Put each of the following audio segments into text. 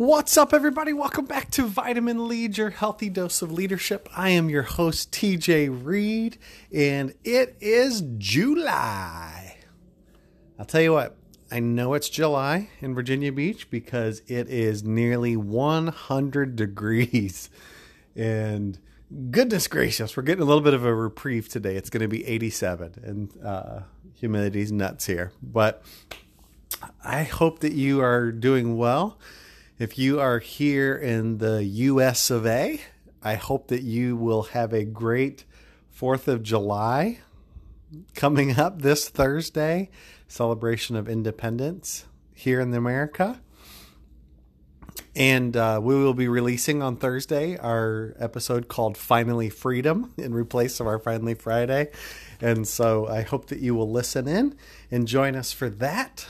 What's up, everybody? Welcome back to Vitamin Lead, your healthy dose of leadership. I am your host, TJ Reed, and it is July. I'll tell you what, I know it's July in Virginia Beach because it is nearly 100 degrees. And goodness gracious, we're getting a little bit of a reprieve today. It's going to be 87, and humidity's nuts here. But I hope that you are doing well. If you are here in the U.S. of A., I hope that you will have a great 4th of July coming up this Thursday, celebration of independence here in America. And we will be releasing on Thursday our episode called Finally Freedom in replace of our Finally Friday. And so I hope that you will listen in and join us for that.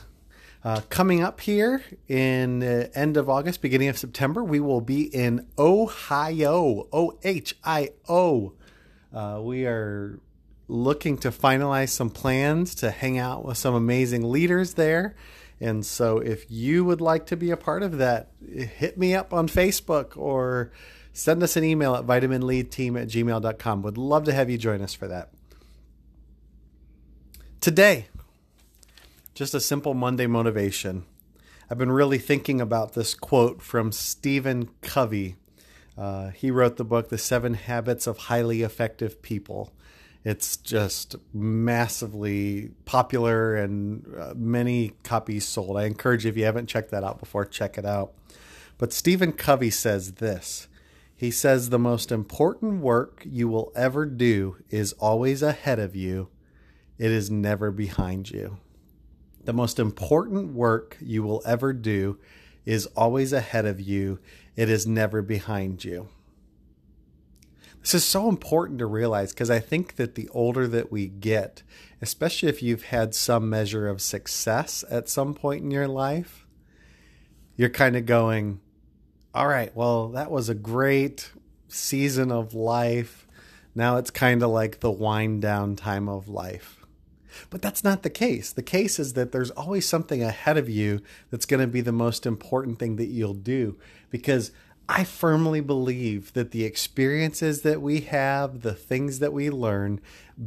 Coming up here in the end of August, beginning of September, we will be in Ohio, Ohio. We are looking to finalize some plans to hang out with some amazing leaders there. And so if you would like to be a part of that, hit me up on Facebook or send us an email at vitaminleadteam@gmail.com. Would love to have you join us for that. Today, just a simple Monday motivation. I've been really thinking about this quote from Stephen Covey. He wrote the book, The Seven Habits of Highly Effective People. It's just massively popular and many copies sold. I encourage you, if you haven't checked that out before, check it out. But Stephen Covey says this. He says, the most important work you will ever do is always ahead of you. It is never behind you. The most important work you will ever do is always ahead of you. It is never behind you. This is so important to realize because I think that the older that we get, especially if you've had some measure of success at some point in your life, you're kind of going, all right, well, that was a great season of life. Now it's kind of like the wind down time of life. But that's not the case. The case is that there's always something ahead of you that's going to be the most important thing that you'll do, because I firmly believe that the experiences that we have, the things that we learn,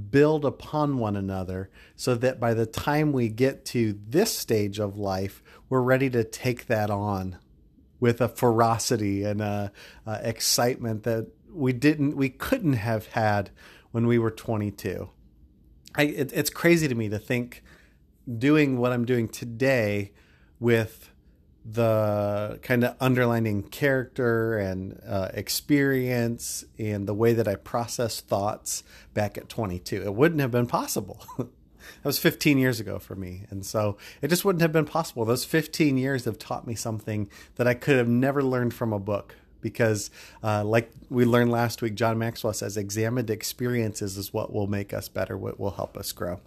build upon one another so that by the time we get to this stage of life, we're ready to take that on with a ferocity and a excitement that we couldn't have had when we were 22. It's crazy to me to think doing what I'm doing today with the kind of underlining character and experience and the way that I process thoughts back at 22. It wouldn't have been possible. That was 15 years ago for me. And so it just wouldn't have been possible. Those 15 years have taught me something that I could have never learned from a book. Because like we learned last week, John Maxwell says, examined experiences is what will make us better, what will help us grow.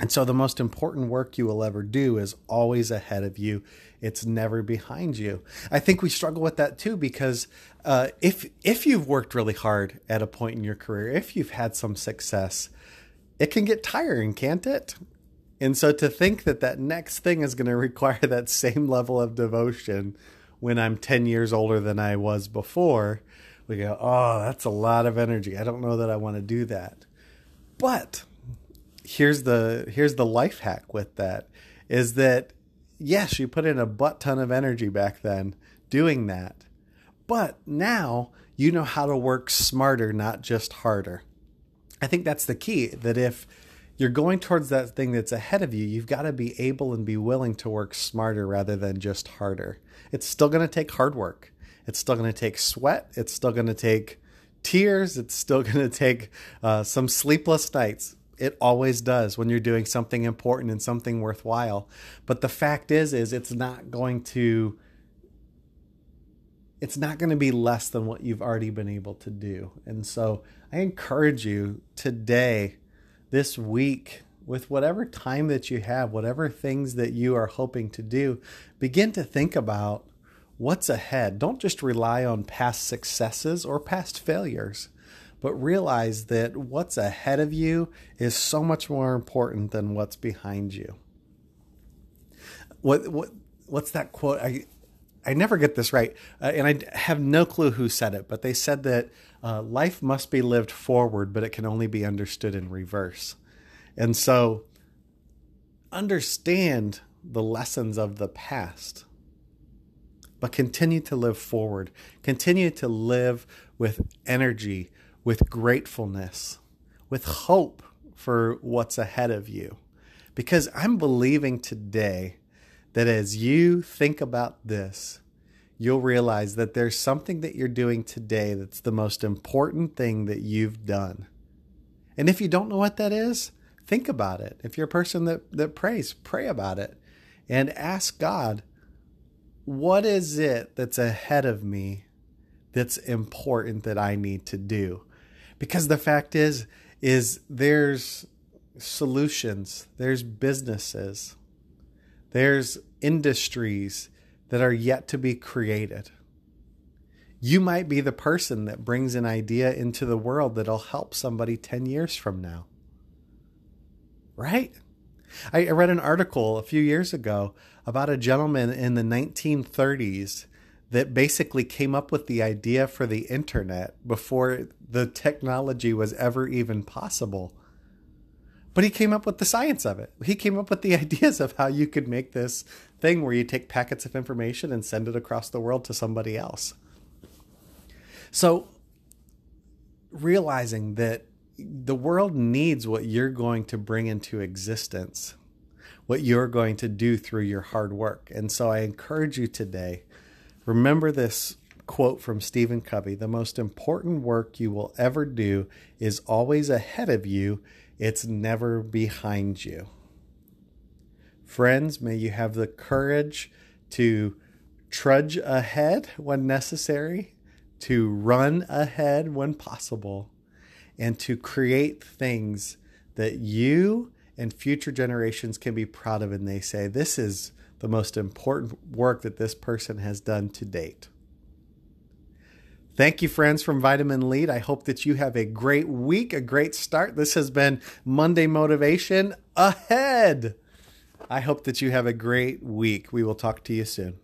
And so the most important work you will ever do is always ahead of you. It's never behind you. I think we struggle with that too, because if you've worked really hard at a point in your career, if you've had some success, it can get tiring, can't it? And so to think that that next thing is going to require that same level of devotion when I'm 10 years older than I was before, we go, oh, that's a lot of energy. I don't know that I want to do that. But here's the life hack with that is that, yes, you put in a butt ton of energy back then doing that. But now you know how to work smarter, not just harder. I think that's the key, that if you're going towards that thing that's ahead of you, you've got to be able and be willing to work smarter rather than just harder. It's still going to take hard work. It's still going to take sweat. It's still going to take tears. It's still going to take some sleepless nights. It always does when you're doing something important and something worthwhile. But the fact is it's not going to be less than what you've already been able to do. And so I encourage you today, this week, with whatever time that you have, whatever things that you are hoping to do, begin to think about what's ahead. Don't just rely on past successes or past failures, but realize that what's ahead of you is so much more important than what's behind you. What's that quote? I I never get this right, and I have no clue who said it, but they said that life must be lived forward, but it can only be understood in reverse. And so understand the lessons of the past, but continue to live forward. Continue to live with energy, with gratefulness, with hope for what's ahead of you. Because I'm believing today that as you think about this, you'll realize that there's something that you're doing today that's the most important thing that you've done. And if you don't know what that is, think about it. If you're a person that prays, pray about it and ask God, what is it that's ahead of me that's important that I need to do? Because the fact is there's solutions, there's businesses, there's industries that are yet to be created. You might be the person that brings an idea into the world that'll help somebody 10 years from now, right? I read an article a few years ago about a gentleman in the 1930s that basically came up with the idea for the internet before the technology was ever even possible. But he came up with the science of it. He came up with the ideas of how you could make this thing where you take packets of information and send it across the world to somebody else. So realizing that the world needs what you're going to bring into existence, what you're going to do through your hard work. And so I encourage you today, remember this quote from Stephen Covey, "The most important work you will ever do is always ahead of you. It's never behind you." Friends, may you have the courage to trudge ahead when necessary, to run ahead when possible, and to create things that you and future generations can be proud of. And they say, this is the most important work that this person has done to date. Thank you, friends, from Vitamin Lead. I hope that you have a great week, a great start. This has been Monday Motivation Ahead. I hope that you have a great week. We will talk to you soon.